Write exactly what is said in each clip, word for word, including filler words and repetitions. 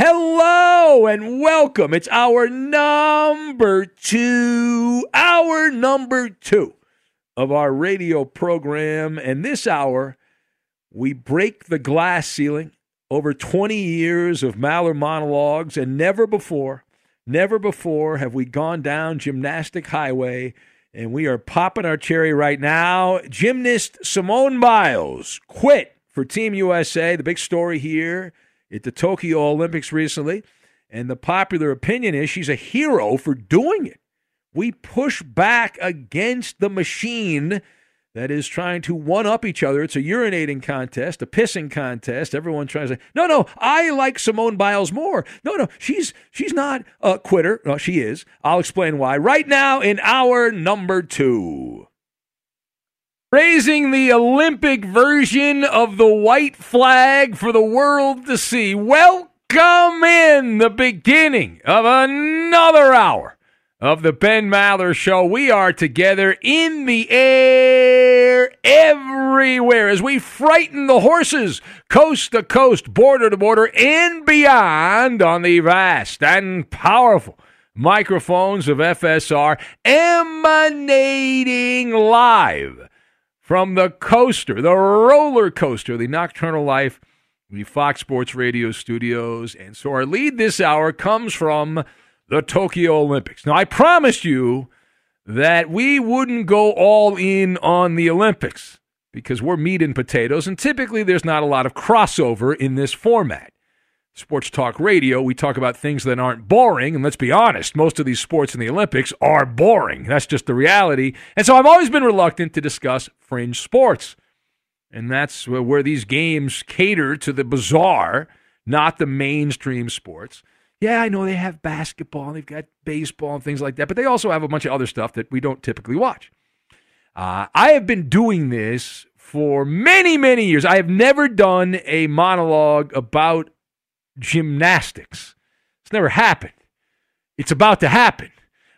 Hello and welcome. It's our number two, our number two of our radio program. And this hour, we break the glass ceiling over twenty years of Maller monologues. And never before, never before have we gone down Gymnastic Highway. And we are popping our cherry right now. Gymnast Simone Biles quit for Team U S A. The big story here at the Tokyo Olympics recently, and the popular opinion is she's a hero for doing it. We push back against the machine that is trying to one-up each other. It's a urinating contest, a pissing contest. Everyone tries to say, no, no, I like Simone Biles more. No, no, she's she's not a quitter. No, she is. I'll explain why right now in our number two. Raising the Olympic version of the white flag for the world to see. Welcome in the beginning of another hour of the Ben Maller Show. We are together in the air everywhere as we frighten the horses coast to coast, border to border, and beyond on the vast and powerful microphones of F S R, emanating live from the coaster, the roller coaster, the nocturnal life, the Fox Sports Radio studios. And so our lead this hour comes from the Tokyo Olympics. Now, I promised you that we wouldn't go all in on the Olympics because we're meat and potatoes, and typically there's not a lot of crossover in this format. Sports Talk Radio, we talk about things that aren't boring, and let's be honest, most of these sports in the Olympics are boring. That's just the reality. And so I've always been reluctant to discuss fringe sports, and that's where these games cater to the bizarre, not the mainstream sports. Yeah, I know they have basketball, and they've got baseball and things like that, but they also have a bunch of other stuff that we don't typically watch. Uh, I have been doing this for many, many years. I have never done a monologue about gymnastics. It's never happened. It's about to happen.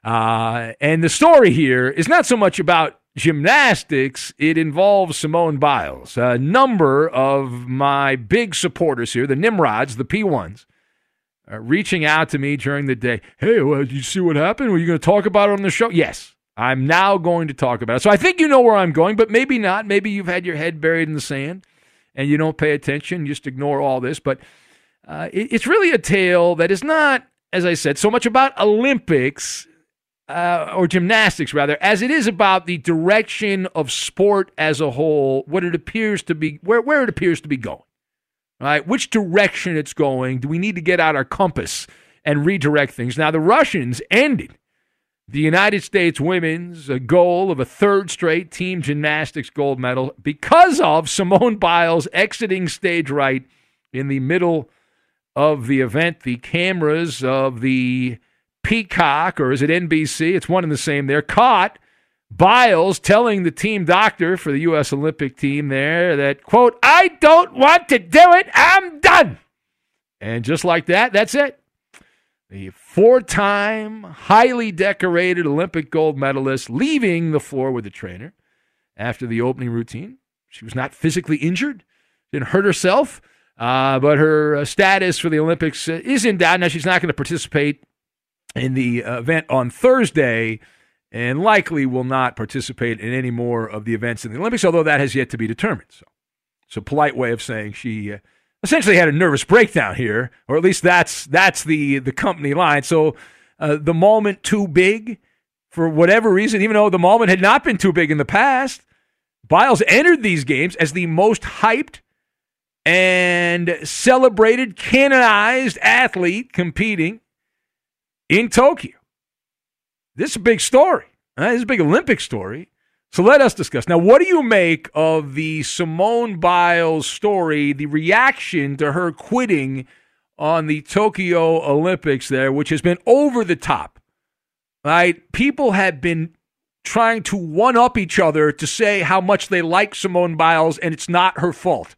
Uh, and the story here is not so much about gymnastics. It involves Simone Biles. A number of my big supporters here, the Nimrods, the P ones, are reaching out to me during the day. Hey, well, did you see what happened? Were you going to talk about it on the show? Yes, I'm now going to talk about it. So I think you know where I'm going, but maybe not. Maybe you've had your head buried in the sand and you don't pay attention, just ignore all this. But uh, it, it's really a tale that is not, as I said, so much about Olympics uh, or gymnastics, rather, as it is about the direction of sport as a whole, what it appears to be, where, where it appears to be going. All right, which direction it's going. Do we need to get out our compass and redirect things? Now, the Russians ended the United States women's goal of a third straight team gymnastics gold medal because of Simone Biles exiting stage right in the middle of the event. The cameras of the Peacock, or is it N B C? It's one and the same there, caught Biles telling the team doctor for the U S Olympic team there that, quote, I don't want to do it. I'm done. And just like that, that's it. The four-time, highly decorated Olympic gold medalist leaving the floor with the trainer after the opening routine. She was not physically injured, didn't hurt herself, uh, but her uh, status for the Olympics uh, is in doubt. Now, she's not going to participate in the uh, event on Thursday, and likely will not participate in any more of the events in the Olympics, although that has yet to be determined. So it's a polite way of saying she uh, essentially had a nervous breakdown here, or at least that's that's the, the company line. So uh, the moment too big for whatever reason, even though the moment had not been too big in the past, Biles entered these games as the most hyped and celebrated, canonized athlete competing in Tokyo. This is a big story. Right? This is a big Olympic story. So let us discuss. Now, what do you make of the Simone Biles story, the reaction to her quitting on the Tokyo Olympics there, which has been over the top, right? People have been trying to one-up each other to say how much they like Simone Biles and it's not her fault,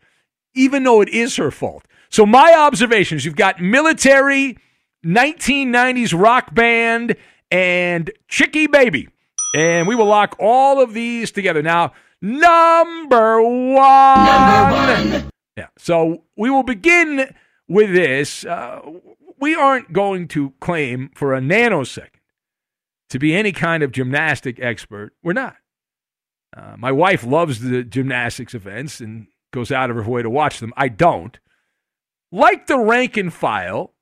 even though it is her fault. So my observations, you've got military, nineteen nineties rock band, and Chicky Baby. And we will lock all of these together. Now, number one. Number one. Yeah, so we will begin with this. Uh, we aren't going to claim for a nanosecond to be any kind of gymnastic expert. We're not. Uh, my wife loves the gymnastics events and goes out of her way to watch them. I don't. Like the rank and file,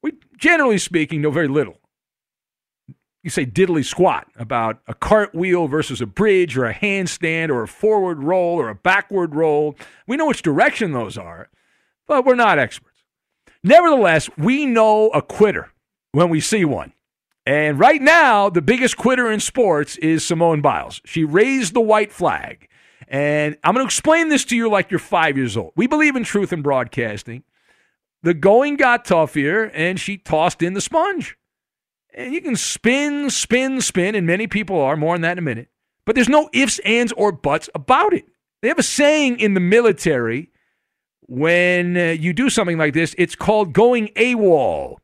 we generally speaking know very little. You say diddly squat about a cartwheel versus a bridge or a handstand or a forward roll or a backward roll. We know which direction those are, but we're not experts. Nevertheless, we know a quitter when we see one. And right now, the biggest quitter in sports is Simone Biles. She raised the white flag. And I'm going to explain this to you like you're five years old. We believe in truth in broadcasting. The going got tough here, and she tossed in the sponge. And you can spin, spin, spin, and many people are, more on that in a minute. But there's no ifs, ands, or buts about it. They have a saying in the military, when uh, you do something like this, it's called going AWOL.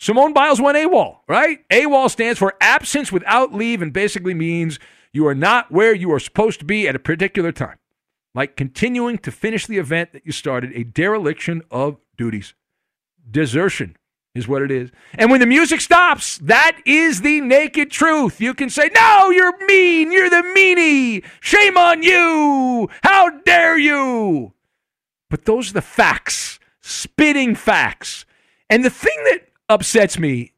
Simone Biles went AWOL, right? AWOL stands for absence without leave and basically means you are not where you are supposed to be at a particular time. Like continuing to finish the event that you started, a dereliction of duties. Desertion is what it is. And when the music stops, that is the naked truth. You can say, no, you're mean. You're the meanie. Shame on you. How dare you? But those are the facts, spitting facts. And the thing that upsets me,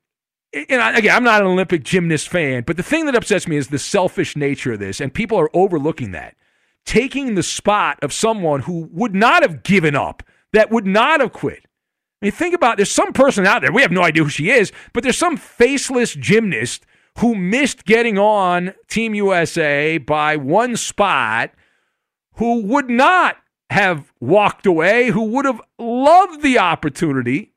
and again, I'm not an Olympic gymnast fan, but the thing that upsets me is the selfish nature of this, and people are overlooking that. Taking the spot of someone who would not have given up, that would not have quit. I mean, think about it. There's some person out there, we have no idea who she is, but there's some faceless gymnast who missed getting on Team U S A by one spot, who would not have walked away, who would have loved the opportunity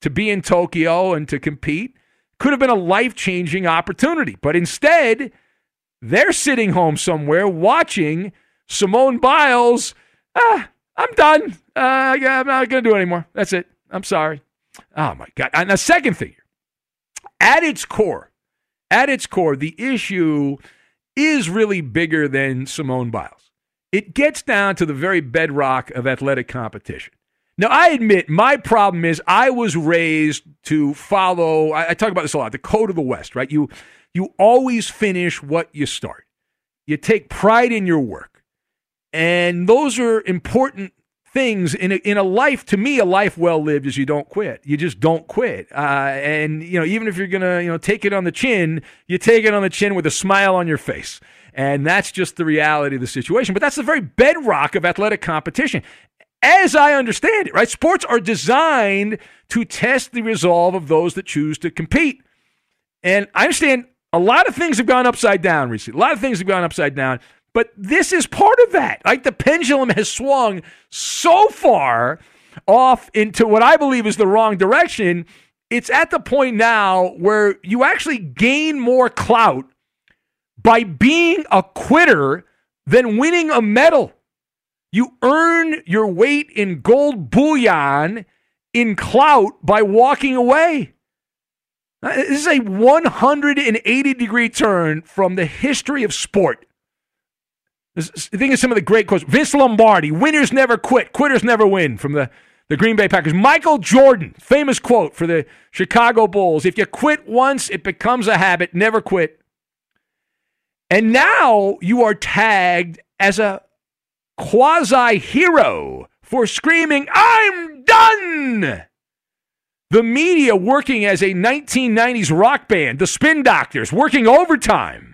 to be in Tokyo and to compete. Could have been a life-changing opportunity. But instead, they're sitting home somewhere watching Simone Biles. Ah, I'm done. Uh, I'm not going to do it anymore. That's it. I'm sorry. Oh, my God. And the second figure, at its core, at its core, the issue is really bigger than Simone Biles. It gets down to the very bedrock of athletic competition. Now, I admit my problem is I was raised to follow, I, I talk about this a lot, the code of the West, right? You, you always finish what you start. You take pride in your work. And those are important things in a, in a life, to me, a life well lived is you don't quit. You just don't quit. Uh, and, you know, even if you're going to, you know, take it on the chin, you take it on the chin with a smile on your face. And that's just the reality of the situation. But that's the very bedrock of athletic competition. As I understand it, right? Sports are designed to test the resolve of those that choose to compete. And I understand a lot of things have gone upside down recently. A lot of things have gone upside down. But this is part of that. Like the pendulum has swung so far off into what I believe is the wrong direction. It's at the point now where you actually gain more clout by being a quitter than winning a medal. You earn your weight in gold bullion in clout by walking away. This is a one hundred eighty degree turn from the history of sport. I think of some of the great quotes. Vince Lombardi, winners never quit, quitters never win, from the, the Green Bay Packers. Michael Jordan, famous quote for the Chicago Bulls, if you quit once, it becomes a habit, never quit. And now you are tagged as a quasi-hero for screaming, I'm done! The media working as a nineteen nineties rock band, the Spin Doctors, working overtime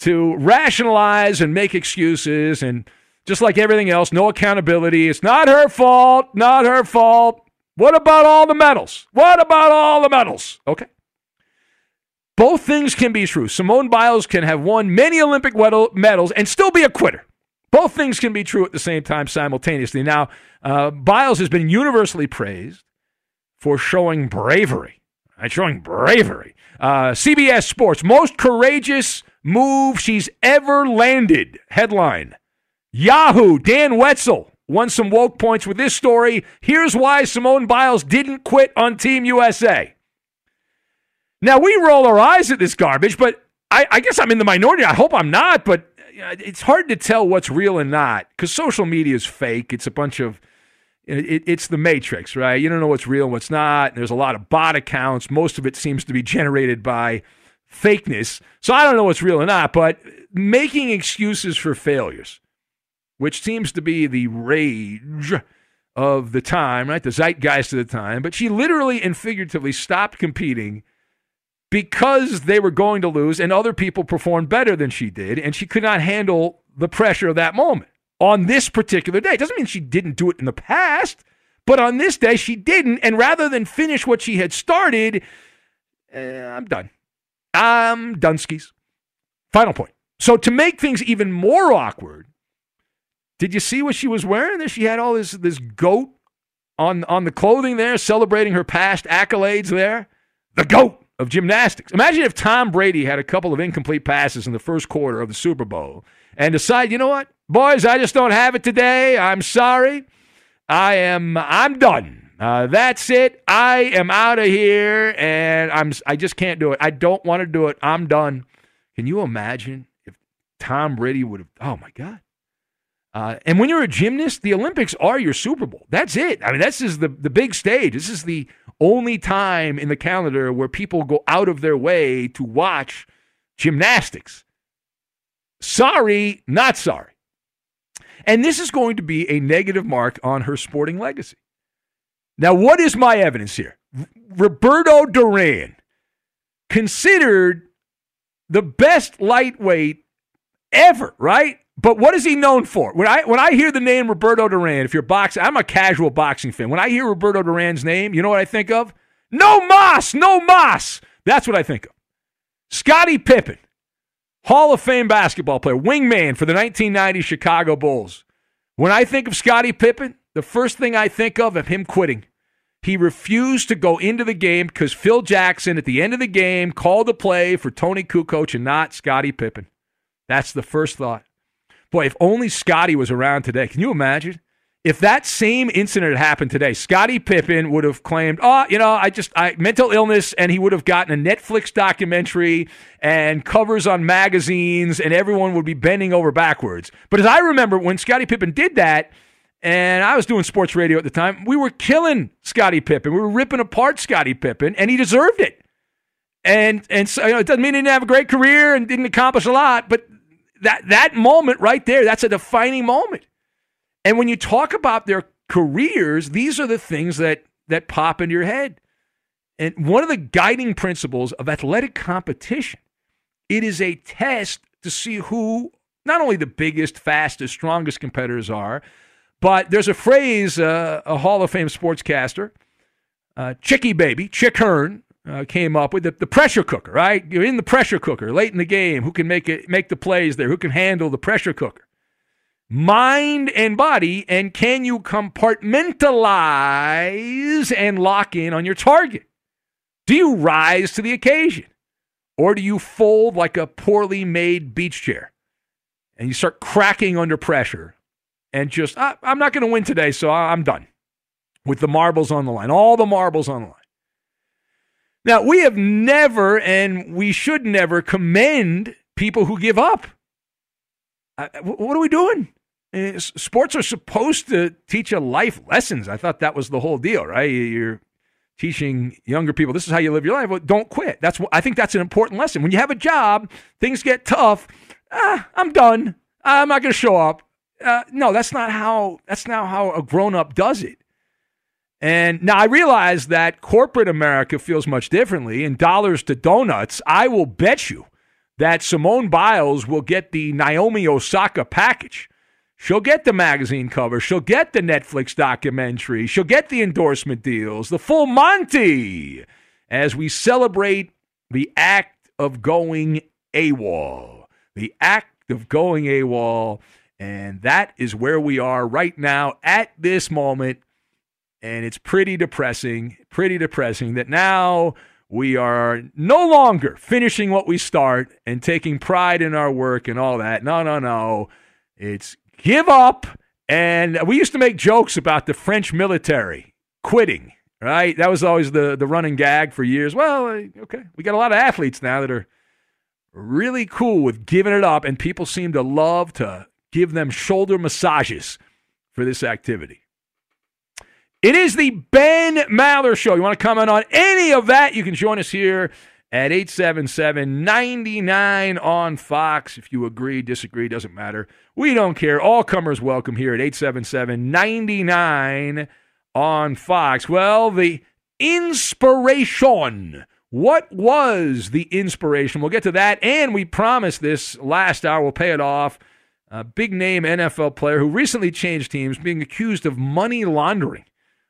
to rationalize and make excuses, and just like everything else, no accountability. It's not her fault, not her fault. What about all the medals? What about all the medals? Okay. Both things can be true. Simone Biles can have won many Olympic medals and still be a quitter. Both things can be true at the same time simultaneously. Now, uh, Biles has been universally praised for showing bravery. Right, showing bravery. Uh, C B S Sports, most courageous move she's ever landed. Headline, Yahoo, Dan Wetzel won some woke points with this story. Here's why Simone Biles didn't quit on Team U S A. Now, we roll our eyes at this garbage, but I, I guess I'm in the minority. I hope I'm not, but it's hard to tell what's real and not, because social media is fake. It's a bunch of, it, it's the matrix, right? You don't know what's real and what's not. And there's a lot of bot accounts. Most of it seems to be generated by fakeness. So I don't know what's real or not, but making excuses for failures, which seems to be the rage of the time, right? The zeitgeist of the time. But she literally and figuratively stopped competing because they were going to lose, and other people performed better than she did, and she could not handle the pressure of that moment on this particular day. It doesn't mean she didn't do it in the past, but on this day she didn't, and rather than finish what she had started, eh, I'm done. I'm Dunskies. Final point. So to make things even more awkward, did you see what she was wearing there? She had all this, this goat on, on the clothing there, celebrating her past accolades there. The GOAT of gymnastics. Imagine if Tom Brady had a couple of incomplete passes in the first quarter of the Super Bowl and decide, you know what, boys, I just don't have it today. I'm sorry. I am, I'm done. Uh, that's it. I am out of here, and I'm, I just can't do it. I don't want to do it. I'm done. Can you imagine if Tom Brady would have, oh my God. Uh, and when you're a gymnast, the Olympics are your Super Bowl. That's it. I mean, this is the, the big stage. This is the only time in the calendar where people go out of their way to watch gymnastics. Sorry, not sorry. And this is going to be a negative mark on her sporting legacy. Now, what is my evidence here? Roberto Duran, considered the best lightweight ever, right? But what is he known for? When I when I hear the name Roberto Duran, if you're boxing, I'm a casual boxing fan. When I hear Roberto Duran's name, you know what I think of? No mas, no mas. That's what I think of. Scottie Pippen, Hall of Fame basketball player, wingman for the nineteen ninety Chicago Bulls. When I think of Scottie Pippen, the first thing I think of is him quitting. He refused to go into the game because Phil Jackson, at the end of the game, called a play for Tony Kukoc and not Scottie Pippen. That's the first thought. Boy, if only Scottie was around today. Can you imagine If that same incident had happened today, Scottie Pippen would have claimed, oh, you know, I just, I mental illness, and he would have gotten a Netflix documentary and covers on magazines, and everyone would be bending over backwards. But as I remember, when Scottie Pippen did that, and I was doing sports radio at the time, we were killing Scottie Pippen. We were ripping apart Scottie Pippen, and he deserved it. And and so, you know, it doesn't mean he didn't have a great career and didn't accomplish a lot, but that that moment right there, that's a defining moment. And when you talk about their careers, these are the things that, that pop into your head. And one of the guiding principles of athletic competition, it is a test to see who not only the biggest, fastest, strongest competitors are, but there's a phrase, uh, a Hall of Fame sportscaster, uh, Chicky Baby, Chick Hearn, uh, came up with, the, the pressure cooker, right? You're in the pressure cooker late in the game. Who can make it, make the plays there? Who can handle the pressure cooker? Mind and body, and can you compartmentalize and lock in on your target? Do you rise to the occasion? Or do you fold like a poorly made beach chair? And you start cracking under pressure and just, ah, I'm not going to win today, so I'm done. With the marbles on the line, all the marbles on the line. Now, we have never, and we should never, commend people who give up. Uh, what are we doing? Uh, sports are supposed to teach you life lessons. I thought that was the whole deal, right? You're teaching younger people, this is how you live your life. Well, don't quit. That's what, I think that's an important lesson. When you have a job, things get tough. Ah, I'm done. I'm not going to show up. Uh, no, that's not how. That's not how a grown-up does it. And now I realize that corporate America feels much differently. In dollars to donuts, I will bet you that Simone Biles will get the Naomi Osaka package. She'll get the magazine cover. She'll get the Netflix documentary. She'll get the endorsement deals, the full Monty, as we celebrate the act of going AWOL. The act of going AWOL. And that is where we are right now at this moment. And it's pretty depressing, pretty depressing that now we are no longer finishing what we start and taking pride in our work and all that. No, no, no. It's give up. And we used to make jokes about the French military quitting, right? That was always the, the running gag for years. Well, okay, we got a lot of athletes now that are really cool with giving it up, and people seem to love to give them shoulder massages for this activity. It is the Ben Maller Show. You want to comment on any of that, you can join us here at eight seven seven, nine nine on Fox. If you agree, disagree, doesn't matter. We don't care. All comers welcome here at eight seven seven, nine nine on Fox. Well, the inspiration. What was the inspiration? We'll get to that, and we promised this last hour. We'll pay it off. A big-name N F L player who recently changed teams being accused of money laundering.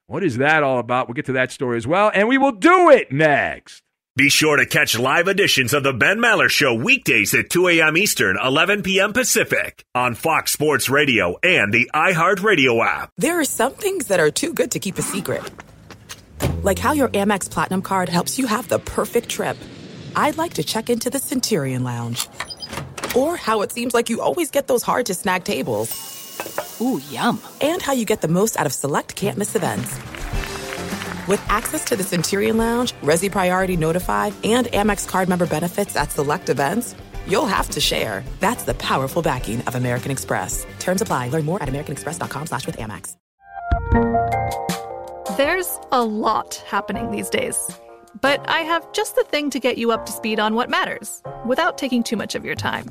What is that all about? We'll get to that story as well, and we will do it next. Be sure to catch live editions of The Ben Maller Show weekdays at two a.m. Eastern, eleven p.m. Pacific on Fox Sports Radio and the iHeartRadio app. There are some things that are too good to keep a secret, like how your Amex Platinum card helps you have the perfect trip. I'd like to check into the Centurion Lounge. Or how it seems like you always get those hard-to-snag tables. Ooh, yum. And how you get the most out of select can't-miss events. With access to the Centurion Lounge, Resi Priority Notified, and Amex card member benefits at select events, you'll have to share. That's the powerful backing of American Express. Terms apply. Learn more at americanexpress.com slash with Amex. There's a lot happening these days. But I have just the thing to get you up to speed on what matters, without taking too much of your time.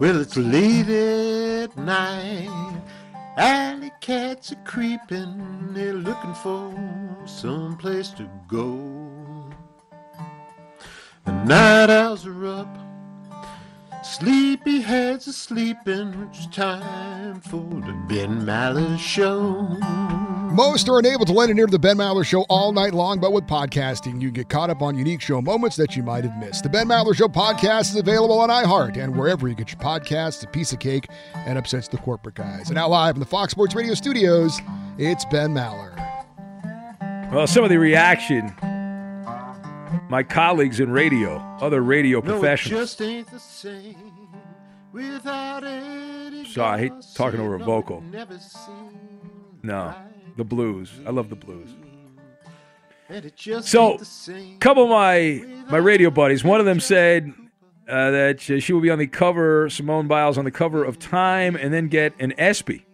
Well, it's late at night, alley cats are creeping, they're looking for some place to go. The night owls are up, sleepy heads are sleeping, it's time for the Ben Maller Show. Most are unable to lend an ear to the Ben Maller Show all night long, but with podcasting, you can get caught up on unique show moments that you might have missed. The Ben Maller Show podcast is available on iHeart and wherever you get your podcasts. A piece of cake and upsets the corporate guys. And now live in the Fox Sports Radio studios, it's Ben Maller. Well, some of the reaction, my colleagues in radio, other radio no, professionals. It just ain't the same without it. So I hate talking over a vocal. No. The blues. I love the blues. So, a couple of my, my radio buddies, one of them said uh, that she will be on the cover, Simone Biles, on the cover of Time, and then get an ESPY.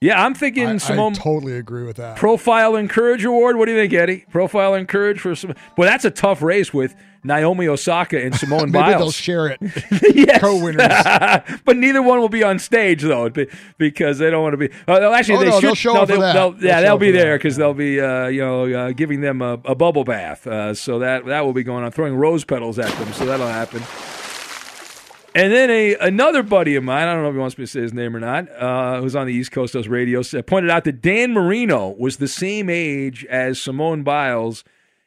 Yeah, I'm thinking I, Simone. I totally agree with that. Profile and Courage Award. What do you think, Eddie? Profile and Courage for Simone. Boy, that's a tough race with Naomi Osaka and Simone Maybe Biles. Maybe they'll share it. Yes. Co-winners. But neither one will be on stage, though, because they don't want to be. Uh, actually, oh, they no, should. They'll show no, up they'll, for that. They'll, yeah, they'll, they'll be there because they'll be, uh, you know, uh, giving them a, a bubble bath. Uh, so that that will be going on, throwing rose petals at them. So that'll happen. And then a, another buddy of mine, I don't know if he wants me to say his name or not, uh, who's on the East Coast, does radio, pointed out that Dan Marino was the same age as Simone Biles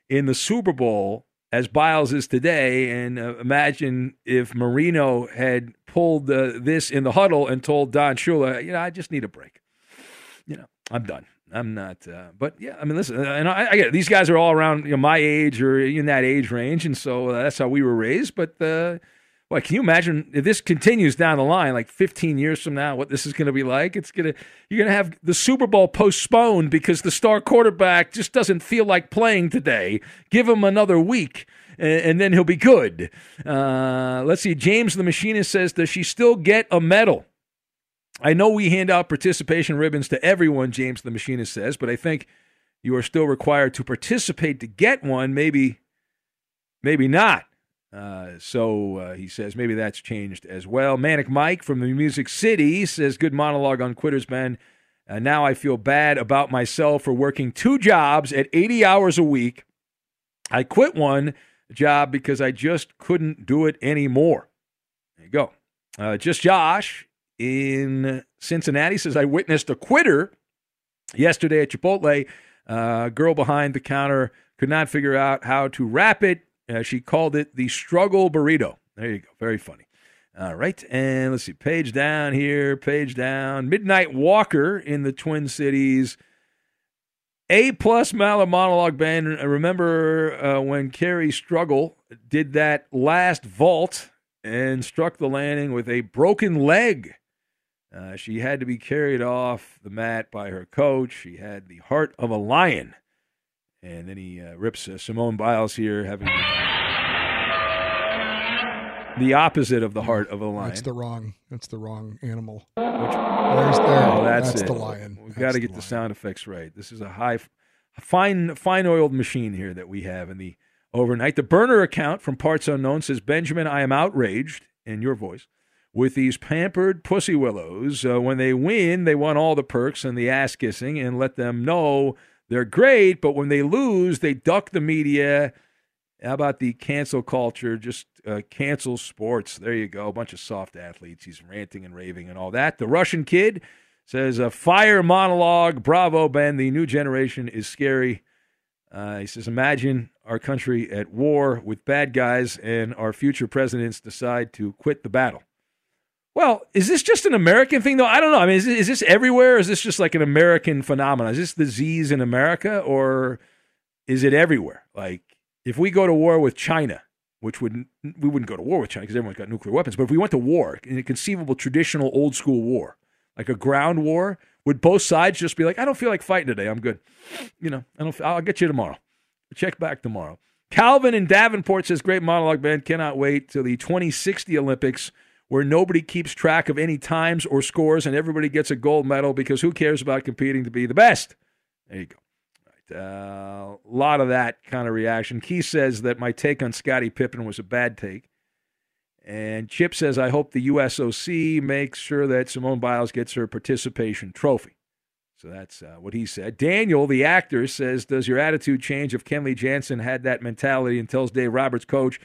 in the Super Bowl as Biles is today. And uh, imagine if Marino had pulled uh, this in the huddle and told Don Shula, you know, I just need a break. You know, I'm done. I'm not, uh, but yeah, I mean, listen, uh, and I, I get it. These guys are all around, you know, my age or in that age range, and so uh, that's how we were raised, but... Uh, Like, can you imagine if this continues down the line, like fifteen years from now, what this is going to be like? It's gonna you're going to have the Super Bowl postponed because the star quarterback just doesn't feel like playing today. Give him another week, and, and then he'll be good. Uh, let's see. James the Machinist says, does she still get a medal? I know we hand out participation ribbons to everyone, James the Machinist says, but I think you are still required to participate to get one. Maybe, maybe not. Uh, so uh, he says maybe that's changed as well. Manic Mike from the Music City says, good monologue on quitters, Ben. Uh, now I feel bad about myself for working two jobs at eighty hours a week. I quit one job because I just couldn't do it anymore. There you go. Uh, just Josh in Cincinnati says, I witnessed a quitter yesterday at Chipotle. Uh, girl behind the counter could not figure out how to wrap it. Uh, she called it the struggle burrito. There you go. Very funny. All right. And let's see. Page down here. Page down. Midnight Walker in the Twin Cities. A-plus Maller monologue, Ben. Remember uh, when Carrie Struggle did that last vault and struck the landing with a broken leg? Uh, she had to be carried off the mat by her coach. She had the heart of a lion. And then he uh, rips uh, Simone Biles here, having the opposite of the heart of a lion. That's the wrong. That's the wrong animal. Which, There's there. Oh, that's, that's it. The lion. We've got to get the, the sound effects right. This is a high, fine, fine-oiled machine here that we have in the overnight. The burner account from Parts Unknown says, Benjamin, I am outraged in your voice with these pampered pussy willows. Uh, when they win, they want all the perks and the ass kissing, and let them know they're great, but when they lose, they duck the media. How about the cancel culture? Just uh, cancel sports. There you go. A bunch of soft athletes. He's ranting and raving and all that. The Russian Kid says, a fire monologue. Bravo, Ben. The new generation is scary. Uh, he says, imagine our country at war with bad guys and our future presidents decide to quit the battle. Well, is this just an American thing, though? I don't know. I mean, is this, is this everywhere, or is this just like an American phenomenon? Is this the Z's in America, or is it everywhere? Like, if we go to war with China, which would we wouldn't go to war with China because everyone's got nuclear weapons, but if we went to war, in a conceivable traditional old-school war, like a ground war, would both sides just be like, I don't feel like fighting today. I'm good. You know, I don't, I'll get you tomorrow. Check back tomorrow. Calvin in Davenport says, great monologue, Ben. Cannot wait till the twenty sixty Olympics, where nobody keeps track of any times or scores and everybody gets a gold medal because who cares about competing to be the best? There you go. All right. Uh, a lot of that kind of reaction. Keith says that my take on Scottie Pippen was a bad take. And Chip says, I hope the U S O C makes sure that Simone Biles gets her participation trophy. So that's uh, what he said. Daniel, the actor, says, does your attitude change if Kenley Jansen had that mentality and tells Dave Roberts, coach,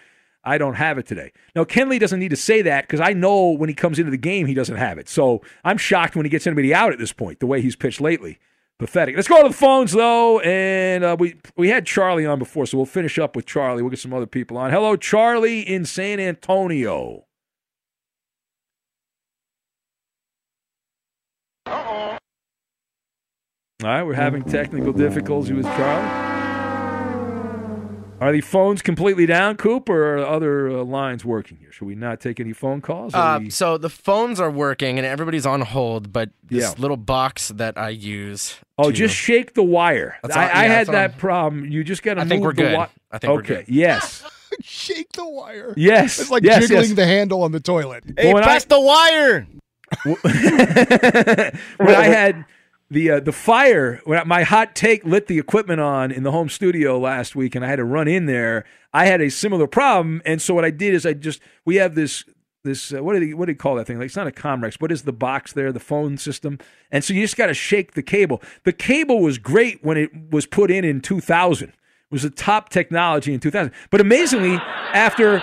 I don't have it today? Now, Kenley doesn't need to say that because I know when he comes into the game, he doesn't have it. So I'm shocked when he gets anybody out at this point, the way he's pitched lately. Pathetic. Let's go to the phones, though. And uh, we, we had Charlie on before, so we'll finish up with Charlie. We'll get some other people on. Hello, Charlie in San Antonio. Uh-oh. All right, we're having technical difficulties with Charlie. Are the phones completely down, Coop, or are other uh, lines working here? Should we not take any phone calls? Uh, we... So the phones are working, and everybody's on hold, but this yeah. little box that I use... Oh, to... just shake the wire. All, I, yeah, I had that I'm... problem. You just got to move think we're the wire. I think okay. we're good. Yes. Shake the wire. Yes. It's like yes, jiggling yes. the handle on the toilet. Hey, well, press I... the wire! When I had... The uh, the fire, when my hot take lit the equipment on in the home studio last week and I had to run in there, I had a similar problem. And so what I did is I just, we have this, this uh, what, do they, what do you call that thing? Like, it's not a Comrex. What is the box there, the phone system? And so you just got to shake the cable. The cable was great when it was put in in two thousand. It was the top technology in two thousand. But amazingly, after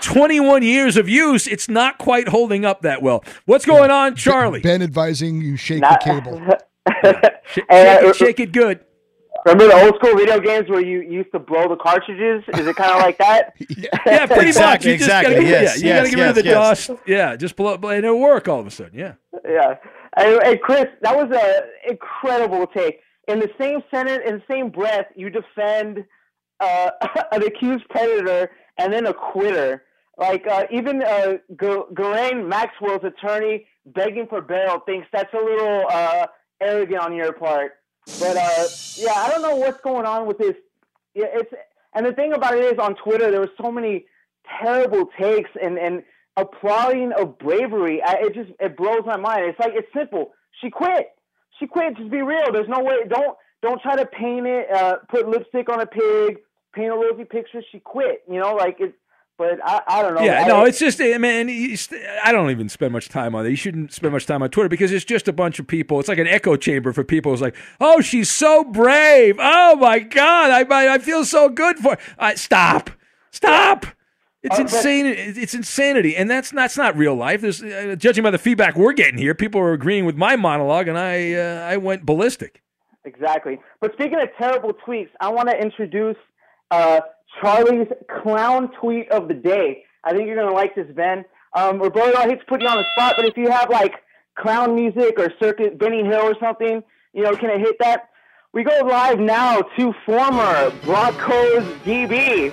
twenty-one years of use, it's not quite holding up that well. What's going yeah. on, Charlie? Ben advising you shake not- the cable. Yeah. Sh- and, shake, it, shake it good. Remember the old school video games where you used to blow the cartridges? Is it kind of like that? yeah, yeah, pretty exactly, much. You exactly. Gotta, yes, yeah, yes, you got to get yes, rid of the yes. dust. Yeah, just blow, blow, and it'll work all of a sudden. Yeah. Yeah. And, and Chris, that was an incredible take. In the same sentence, in the same breath, you defend uh, an accused predator and then a quitter. Like uh, even uh, Ghislaine Maxwell's attorney begging for bail thinks that's a little. Uh, arrogant on your part, but uh yeah I don't know what's going on with this. Yeah, it's and the thing about it is on Twitter there were so many terrible takes and and applauding of bravery. I, it just it blows my mind. It's like, it's simple. She quit she quit just be real. There's no way. Don't don't try to paint it, uh, put lipstick on a pig, paint a rosy picture. She quit, you know, like it's, but I, I don't know. Yeah, I, no, it's just, I mean, I don't even spend much time on it. You shouldn't spend much time on Twitter because it's just a bunch of people. It's like an echo chamber for people. It's like, oh, she's so brave. Oh, my God. I I, I feel so good for uh, Stop. Stop. It's uh, insane. But, it's insanity. And that's not, that's not real life. There's, uh, judging by the feedback we're getting here, people are agreeing with my monologue, and I uh, I went ballistic. Exactly. But speaking of terrible tweets, I want to introduce uh, – Charlie's clown tweet of the day. I think you're going to like this, Ben. Um, Roberto, I hate to put you on the spot, but if you have, like, clown music or circuit, Benny Hill or something, you know, can I hit that? We go live now to former Broncos D B.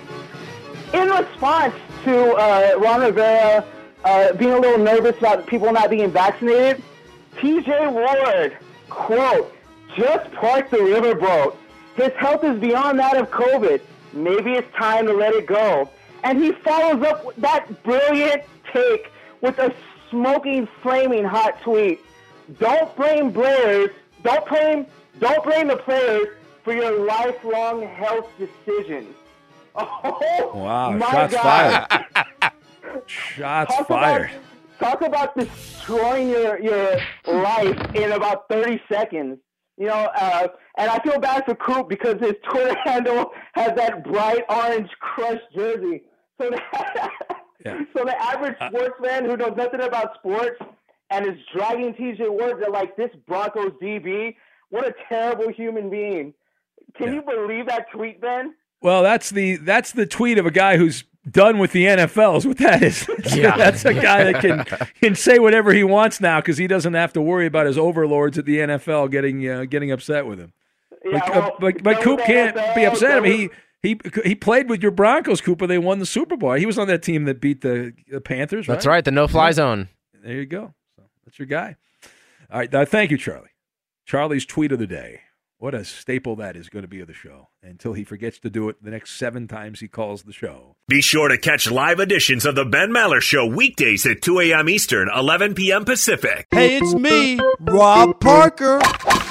In response to uh, Ron Rivera uh, being a little nervous about people not being vaccinated, T J. Ward, quote, just parked the riverboat. His health is beyond that of COVID. Maybe it's time to let it go. And he follows up that brilliant take with a smoking, flaming hot tweet. Don't blame players. Don't blame. Don't blame the players for your lifelong health decisions. Oh, wow! My Shots God. fired. Shots talk fired. About, talk about destroying your your life in about thirty seconds. You know, uh, and I feel bad for Coop because his Twitter handle has that bright orange crushed jersey. So the, yeah. so the average uh, sports fan who knows nothing about sports and is dragging T J Ward, they're like, this Broncos D B, what a terrible human being. Can yeah. you believe that tweet, Ben? Well, that's the that's the tweet of a guy who's done with the N F L is what that is. Yeah. That's a guy that can can say whatever he wants now because he doesn't have to worry about his overlords at the N F L getting uh, getting upset with him. Yeah, but, well, uh, but, but Coop can't N F L, be upset. I mean, he, he he played with your Broncos, Cooper. They won the Super Bowl. He was on that team that beat the, the Panthers, right? That's right, the no-fly zone. There you go. So that's your guy. All right, uh, thank you, Charlie. Charlie's tweet of the day. What a staple that is going to be of the show until he forgets to do it the next seven times he calls the show. Be sure to catch live editions of the Ben Maller Show weekdays at two a.m. Eastern, eleven p.m. Pacific. Hey, it's me, Rob Parker.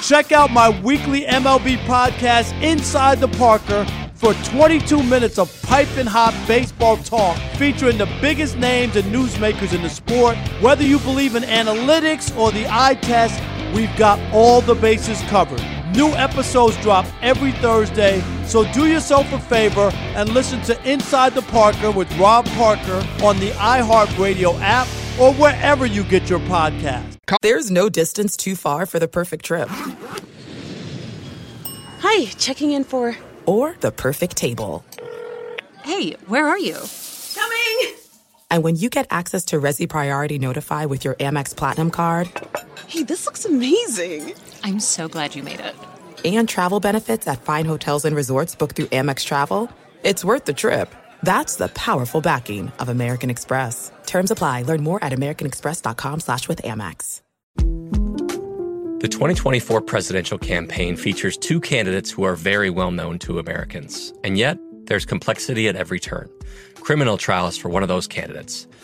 Check out my weekly M L B podcast, Inside the Parker, for twenty-two minutes of piping hot baseball talk featuring the biggest names and newsmakers in the sport. Whether you believe in analytics or the eye test, we've got all the bases covered. New episodes drop every Thursday, so do yourself a favor and listen to Inside the Parker with Rob Parker on the iHeartRadio app or wherever you get your podcast. There's no distance too far for the perfect trip. Hi, checking in for... Or the perfect table. Hey, where are you? Coming! And when you get access to Resy Priority Notify with your Amex Platinum card... Hey, this looks amazing. I'm so glad you made it. And travel benefits at fine hotels and resorts booked through Amex Travel. It's worth the trip. That's the powerful backing of American Express. Terms apply. Learn more at americanexpress.com slash with Amex. The twenty twenty-four presidential campaign features two candidates who are very well known to Americans. And yet, there's complexity at every turn. Criminal trials for one of those candidates.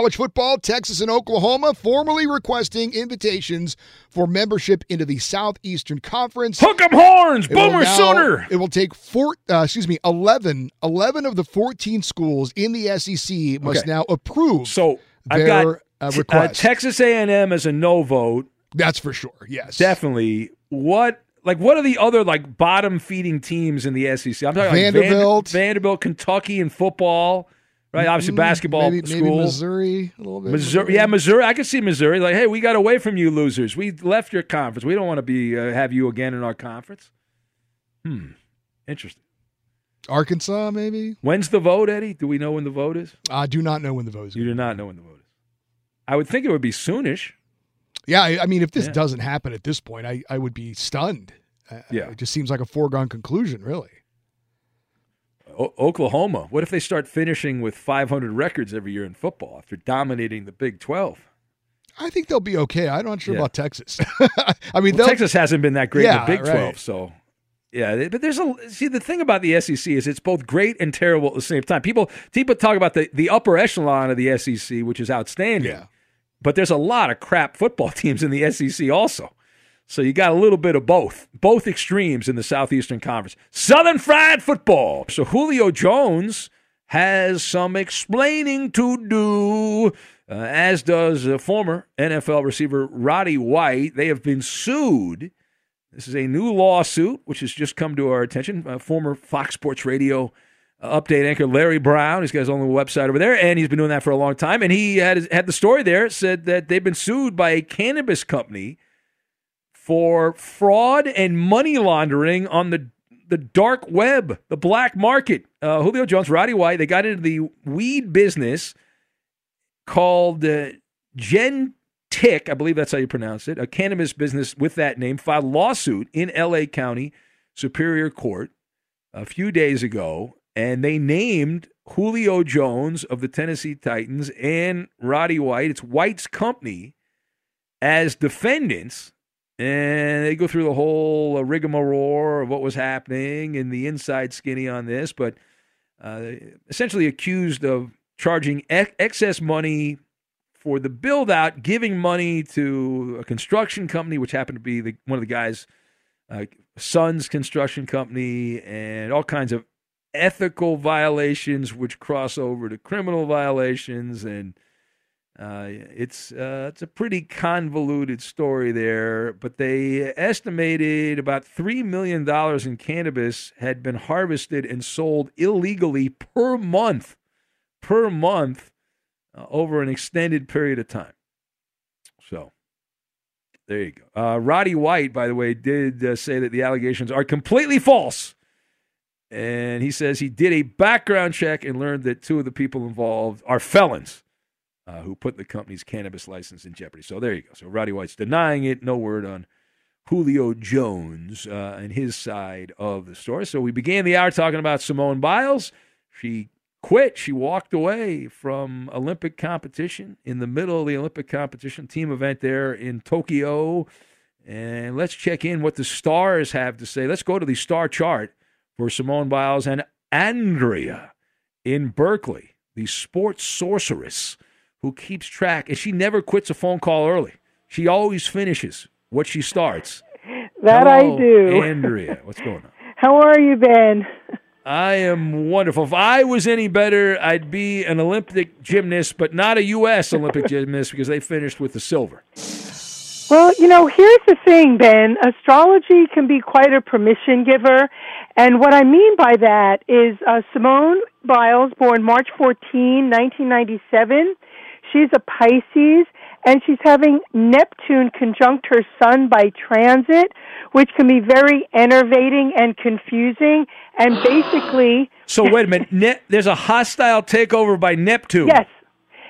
College football, Texas and Oklahoma formally requesting invitations for membership into the Southeastern Conference. Hook 'em horns, Boomer Sooner! It will take four, uh, excuse me, eleven, eleven of the fourteen schools in the S E C must okay. now approve. So I've their, got uh, request. Uh, Texas A and M as a no vote. That's for sure. Yes, definitely. What? Like, what are the other, like, bottom-feeding teams in the S E C? I'm talking Vanderbilt, like Vander- Vanderbilt, Kentucky in football. Right, obviously basketball maybe, school. Maybe Missouri a little bit. Missouri, yeah, Missouri. I can see Missouri. Like, hey, we got away from you losers. We left your conference. We don't want to be uh, have you again in our conference. Hmm, interesting. Arkansas, maybe. When's the vote, Eddie? Do we know when the vote is? I do not know when the vote is. You do not know when the vote is. I would think it would be soonish. Yeah, I, I mean, if this yeah. doesn't happen at this point, I, I would be stunned. I, yeah. It just seems like a foregone conclusion, really. O- Oklahoma. What if they start finishing with five hundred records every year in football after dominating the Big twelve? I think they'll be okay. I'm not sure yeah. about Texas. I mean, well, Texas hasn't been that great yeah, in the Big right. twelve, so yeah. But there's a see the thing about the S E C is it's both great and terrible at the same time. People people talk about the, the upper echelon of the S E C, which is outstanding. Yeah. But there's a lot of crap football teams in the S E C also. So you got a little bit of both, both extremes in the Southeastern Conference. Southern fried football. So Julio Jones has some explaining to do, uh, as does uh, former N F L receiver Roddy White. They have been sued. This is a new lawsuit, which has just come to our attention. Uh, former Fox Sports Radio uh, update anchor Larry Brown. He's got his own little website over there, and he's been doing that for a long time. And he had, had the story there, said that they've been sued by a cannabis company for fraud and money laundering on the the dark web, the black market. Uh, Julio Jones, Roddy White, they got into the weed business called uh, Gen Tick, I believe that's how you pronounce it, a cannabis business with that name, filed a lawsuit in L A County Superior Court a few days ago, and they named Julio Jones of the Tennessee Titans and Roddy White, it's White's company, as defendants. And they go through the whole uh, rigmarole of what was happening and the inside skinny on this, but uh, essentially accused of charging ex- excess money for the build-out, giving money to a construction company, which happened to be the, one of the guy's uh, son's construction company, and all kinds of ethical violations, which cross over to criminal violations, and Uh, it's uh, it's a pretty convoluted story there, but they estimated about three million dollars in cannabis had been harvested and sold illegally per month, per month uh, over an extended period of time. So there you go. Uh, Roddy White, by the way, did uh, say that the allegations are completely false. And he says he did a background check and learned that two of the people involved are felons. Uh, who put the company's cannabis license in jeopardy. So there you go. So Roddy White's denying it. No word on Julio Jones uh, and his side of the story. So we began the hour talking about Simone Biles. She quit. She walked away from Olympic competition in the middle of the Olympic competition team event there in Tokyo. And let's check in what the stars have to say. Let's go to the star chart for Simone Biles and Andrea in Berkeley, the sports sorceress who keeps track. And she never quits a phone call early. She always finishes what she starts. That Hello, I do. Andrea, what's going on? How are you, Ben? I am wonderful. If I was any better, I'd be an Olympic gymnast, but not a U S Olympic gymnast because they finished with the silver. Well, you know, here's the thing, Ben. Astrology can be quite a permission giver. And what I mean by that is uh, Simone Biles, born March fourteenth, nineteen ninety-seven. She's a Pisces, and she's having Neptune conjunct her sun by transit, which can be very enervating and confusing, and basically... So wait a minute, ne- there's a hostile takeover by Neptune. Yes.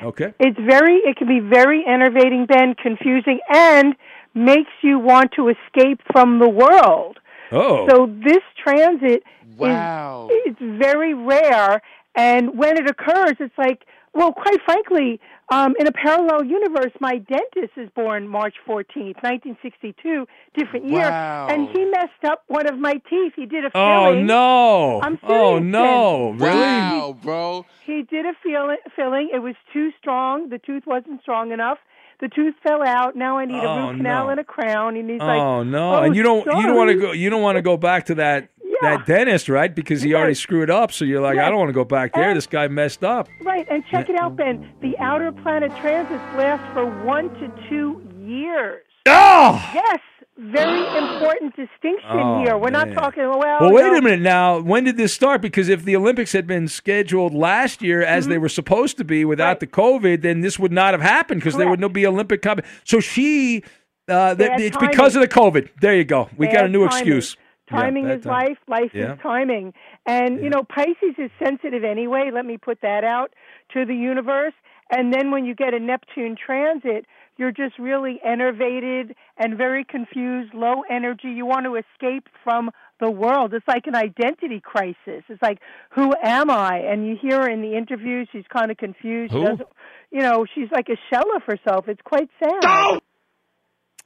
Okay. It's very, it can be very enervating, Ben, confusing, and makes you want to escape from the world. Oh. So this transit wow. is it's very rare, and when it occurs, it's like, well, quite frankly... Um, in a parallel universe, my dentist is born March fourteenth, nineteen sixty-two, different year, wow. and he messed up one of my teeth. He did a filling. Oh, no. I'm serious. Oh, no. Really? Wow, bro. He, he did a feel- filling. It was too strong. The tooth wasn't strong enough. The tooth fell out. Now I need a oh, root canal no. and a crown. And he's oh, like, no. oh, no. And you don't, you don't want to go, you don't want to go back to that. That dentist, right? Because he yes. already screwed up, so you're like, yes. I don't want to go back there. And, this guy messed up. Right, and check it out, Ben. The outer planet transits last for one to two years. Oh! Yes, very important distinction oh, here. We're man. not talking, well... Well, wait no. a minute now. When did this start? Because if the Olympics had been scheduled last year as mm-hmm. they were supposed to be without right. the COVID, then this would not have happened because there would no be Olympic... Comp- so she... Uh, th- it's timing. Because of the COVID. There you go. We Bad got a new timing. excuse. Timing yeah, is time. life, life yeah. is timing. And, yeah. you know, Pisces is sensitive anyway, let me put that out, to the universe. And then when you get a Neptune transit, you're just really enervated and very confused, low energy. You want to escape from the world. It's like an identity crisis. It's like, who am I? And you hear her in the interview, she's kind of confused. Who? She doesn't, you know, she's like a shell of herself. It's quite sad. Oh!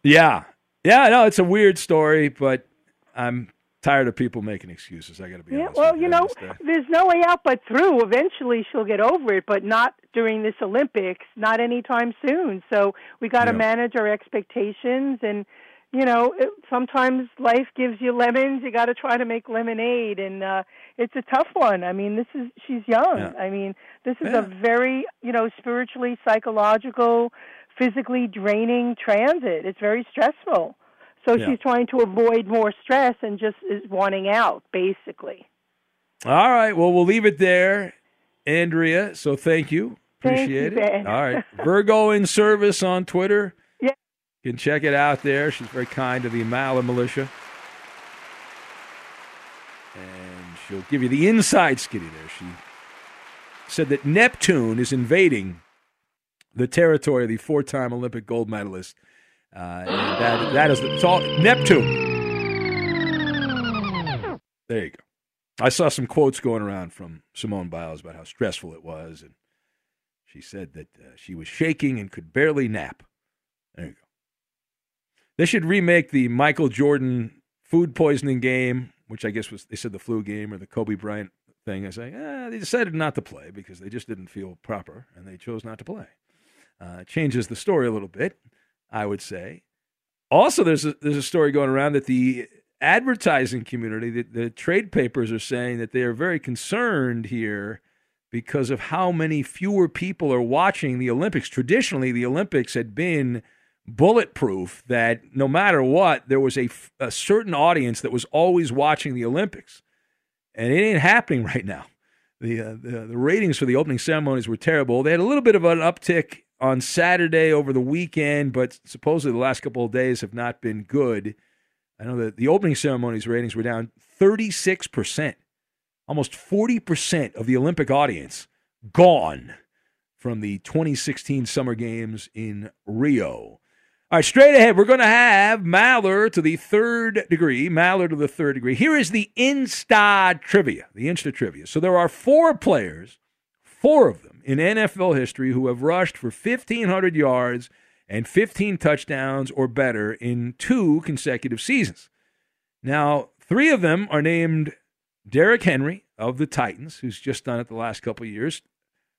Yeah. Yeah, no, it's a weird story, but... I'm tired of people making excuses. I got to be yeah, honest. Well, with you know, there's no way out but through. Eventually, she'll get over it, but not during this Olympics, not anytime soon. So we got to yeah. manage our expectations. And you know, it, sometimes life gives you lemons. You got to try to make lemonade, and uh, it's a tough one. I mean, this is she's young. Yeah. I mean, this is yeah. a very you know spiritually, psychological, physically draining transit. It's very stressful. So yeah. she's trying to avoid more stress and just is wanting out, basically. All right. Well, we'll leave it there, Andrea. So thank you. Appreciate thank you, it. Ben. All right. Virgo in Service on Twitter. Yeah. You can check it out there. She's very kind to the Maller militia. And she'll give you the inside skinny there. She said that Neptune is invading the territory of the four-time Olympic gold medalist. Uh, and that that is the talk. Neptune. There you go. I saw some quotes going around from Simone Biles about how stressful it was, and she said that uh, she was shaking and could barely nap. There you go. They should remake the Michael Jordan food poisoning game, which I guess was they said the flu game or the Kobe Bryant thing. I say eh, they decided not to play because they just didn't feel proper, and they chose not to play. Uh, changes the story a little bit. I would say. Also, there's a, there's a story going around that the advertising community, the, the trade papers are saying that they are very concerned here because of how many fewer people are watching the Olympics. Traditionally, the Olympics had been bulletproof that no matter what, there was a, a certain audience that was always watching the Olympics. And it ain't happening right now. The, uh, the, the ratings for the opening ceremonies were terrible. They had a little bit of an uptick on Saturday over the weekend, but supposedly the last couple of days have not been good. I know that the opening ceremonies ratings were down thirty-six percent. Almost forty percent of the Olympic audience gone from the twenty sixteen Summer Games in Rio. All right, straight ahead, we're going to have Maller to the third degree. Maller to the third degree. Here is the Insta trivia, the Insta trivia. So there are four players four of them in N F L history who have rushed for fifteen hundred yards and fifteen touchdowns or better in two consecutive seasons. Now, three of them are named Derrick Henry of the Titans, who's just done it the last couple of years,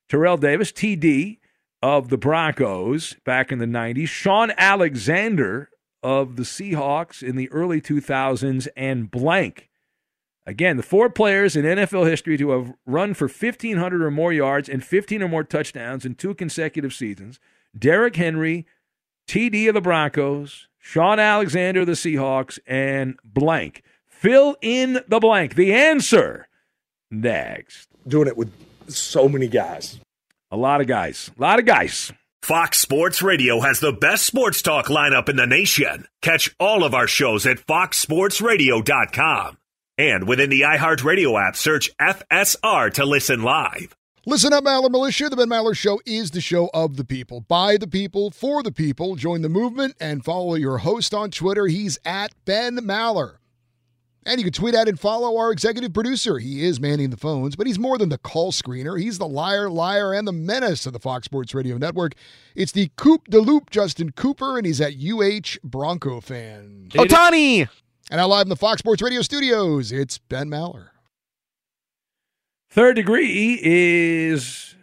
Terrell Davis, T D, of the Broncos back in the nineties, Sean Alexander of the Seahawks in the early two thousands, and blank. Again, the four players in N F L history to have run for fifteen hundred or more yards and fifteen or more touchdowns in two consecutive seasons, Derrick Henry, T D of the Broncos, Sean Alexander of the Seahawks, and blank. Fill in the blank. The answer next. Doing it with so many guys. A lot of guys. A lot of guys. Fox Sports Radio has the best sports talk lineup in the nation. Catch all of our shows at fox sports radio dot com. And within the iHeartRadio app, search F S R to listen live. Listen up, Maller Militia. The Ben Maller Show is the show of the people, by the people, for the people. Join the movement and follow your host on Twitter. He's at Ben Maller. And you can tweet at and follow our executive producer. He is manning the phones, but he's more than the call screener. He's the liar, liar, and the menace of the Fox Sports Radio Network. It's the Coop de Loop, Justin Cooper, and he's at U H Bronco Fan. Ohtani! And now live in the Fox Sports Radio studios, it's Ben Maller. Third Degree is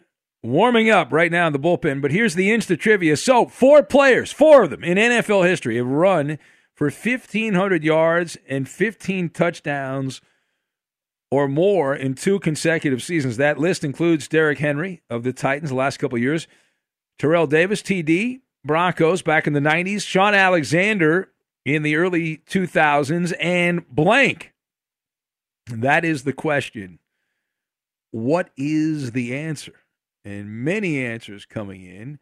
warming up right now in the bullpen, but here's the Insta trivia. So four players, four of them in N F L history have run for fifteen hundred yards and fifteen touchdowns or more in two consecutive seasons. That list includes Derrick Henry of the Titans the last couple of years, Terrell Davis, T D, Broncos back in the nineties, Sean Alexander in the early two thousands, and blank. That is the question. What is the answer? And many answers coming in.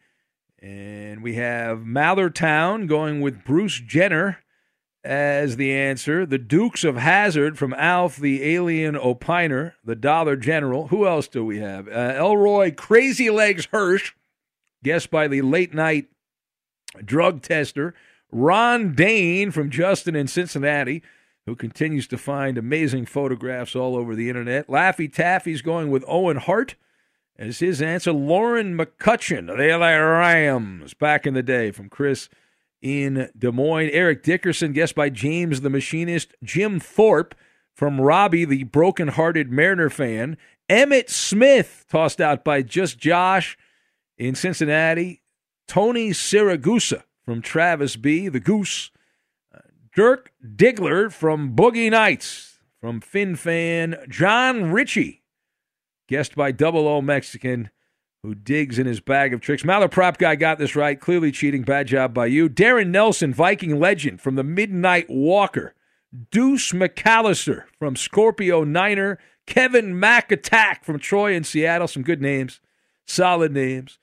And we have Mallertown going with Bruce Jenner as the answer. The Dukes of Hazzard from Alf, the Alien Opiner, the Dollar General. Who else do we have? Uh, Elroy Crazy Legs Hirsch, guessed by the late-night drug tester. Ron Dane from Justin in Cincinnati, who continues to find amazing photographs all over the internet. Laffy Taffy's going with Owen Hart as his answer. Lauren McCutcheon of the L A Rams back in the day from Chris in Des Moines. Eric Dickerson, guessed by James the Machinist. Jim Thorpe from Robbie, the broken-hearted Mariner fan. Emmett Smith, tossed out by Just Josh in Cincinnati. Tony Siragusa from Travis B., the Goose. Uh, Dirk Diggler from Boogie Nights from FinFan. John Ritchie, guessed by Double O Mexican, who digs in his bag of tricks. Maller Prop Guy got this right. Clearly cheating. Bad job by you. Darren Nelson, Viking legend from the Midnight Walker. Deuce McAllister from Scorpio Niner. Kevin McAttack from Troy and Seattle. Some good names. Solid names.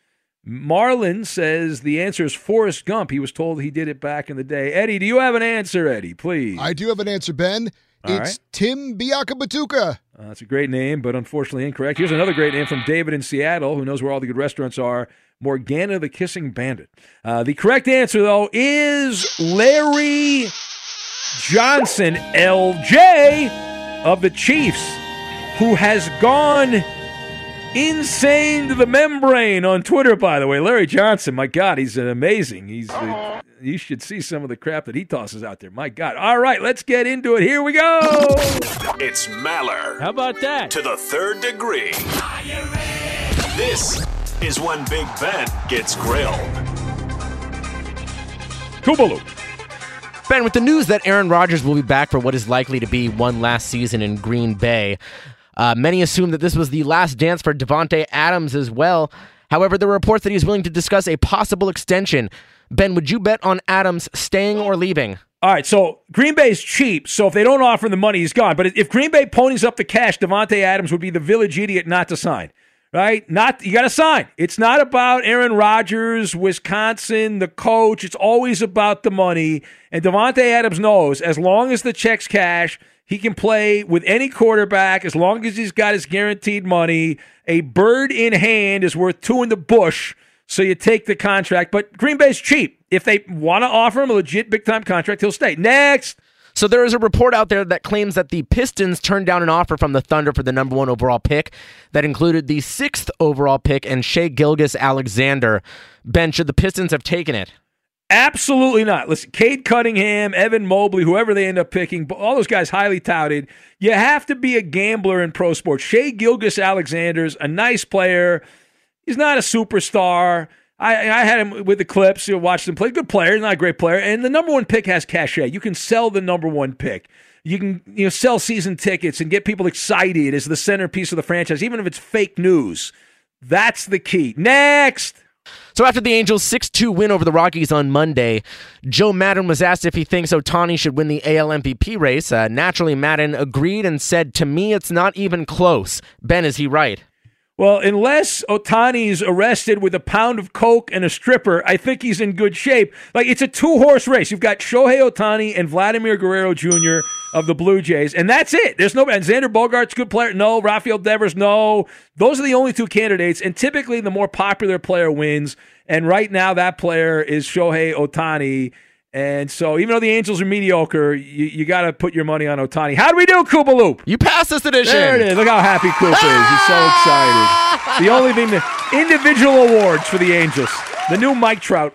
Marlon says the answer is Forrest Gump. He was told he did it back in the day. Eddie, do you have an answer, Eddie? Please. I do have an answer, Ben. All it's right. Tim Biakabatuka. Uh, that's a great name, but unfortunately incorrect. Here's another great name from David in Seattle, who knows where all the good restaurants are. Morgana the Kissing Bandit. Uh, the correct answer, though, is Larry Johnson, L J, of the Chiefs, who has gone insane to the membrane on Twitter, by the way. Larry Johnson, my God, he's amazing. He's uh, you should see some of the crap that he tosses out there. My God. All right, let's get into it. Here we go. It's Maller. How about that? To the Third Degree. Are you ready? This is when Big Ben gets grilled. Kubaloo. Ben, with the news that Aaron Rodgers will be back for what is likely to be one last season in Green Bay, Uh, many assume that this was the last dance for Davante Adams as well. However, there were reports that he's willing to discuss a possible extension. Ben, would you bet on Adams staying or leaving? All right, so Green Bay's cheap, so if they don't offer him the money, he's gone. But if Green Bay ponies up the cash, Davante Adams would be the village idiot not to sign. Right? Not you got to sign. It's not about Aaron Rodgers, Wisconsin, the coach. It's always about the money. And Davante Adams knows as long as the check's cash, he can play with any quarterback as long as he's got his guaranteed money. A bird in hand is worth two in the bush, so you take the contract. But Green Bay's cheap. If they want to offer him a legit big-time contract, he'll stay. Next. So there is a report out there that claims that the Pistons turned down an offer from the Thunder for the number one overall pick that included the sixth overall pick and Shai Gilgeous-Alexander. Ben, should the Pistons have taken it? Absolutely not. Listen, Cade Cunningham, Evan Mobley, whoever they end up picking, all those guys highly touted. You have to be a gambler in pro sports. Shai Gilgeous-Alexander's a nice player. He's not a superstar. I, I had him with the Clips. You know, watched him play. Good player, not a great player. And the number one pick has cachet. You can sell the number one pick. You can you know sell season tickets and get people excited as the centerpiece of the franchise, even if it's fake news. That's the key. Next. So after the Angels' six two win over the Rockies on Monday, Joe Maddon was asked if he thinks Ohtani should win the A L M V P race. Uh, naturally, Maddon agreed and said, "To me, it's not even close." Ben, is he right? Well, unless Ohtani's arrested with a pound of coke and a stripper, I think he's in good shape. Like, it's a two-horse race. You've got Shohei Ohtani and Vladimir Guerrero Junior of the Blue Jays, and that's it. There's no and Xander Bogart's a good player. No. Rafael Devers, no. Those are the only two candidates, and typically the more popular player wins, and right now that player is Shohei Ohtani. And so even though the Angels are mediocre, you, you got to put your money on Ohtani. How do we do, Koopa Loop? You passed this edition. There it is. Look how happy Koopa is. He's so excited. The only thing that individual awards for the Angels. The new Mike Trout.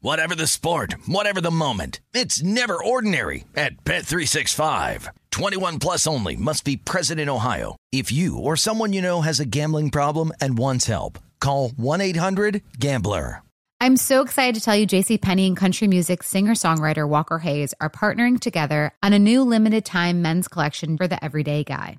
Whatever the sport, whatever the moment, it's never ordinary at Bet three sixty-five. twenty-one plus only. Must be present in Ohio. If you or someone you know has a gambling problem and wants help, call one eight hundred gambler. I'm so excited to tell you JCPenney and country music singer-songwriter Walker Hayes are partnering together on a new limited-time men's collection for the everyday guy.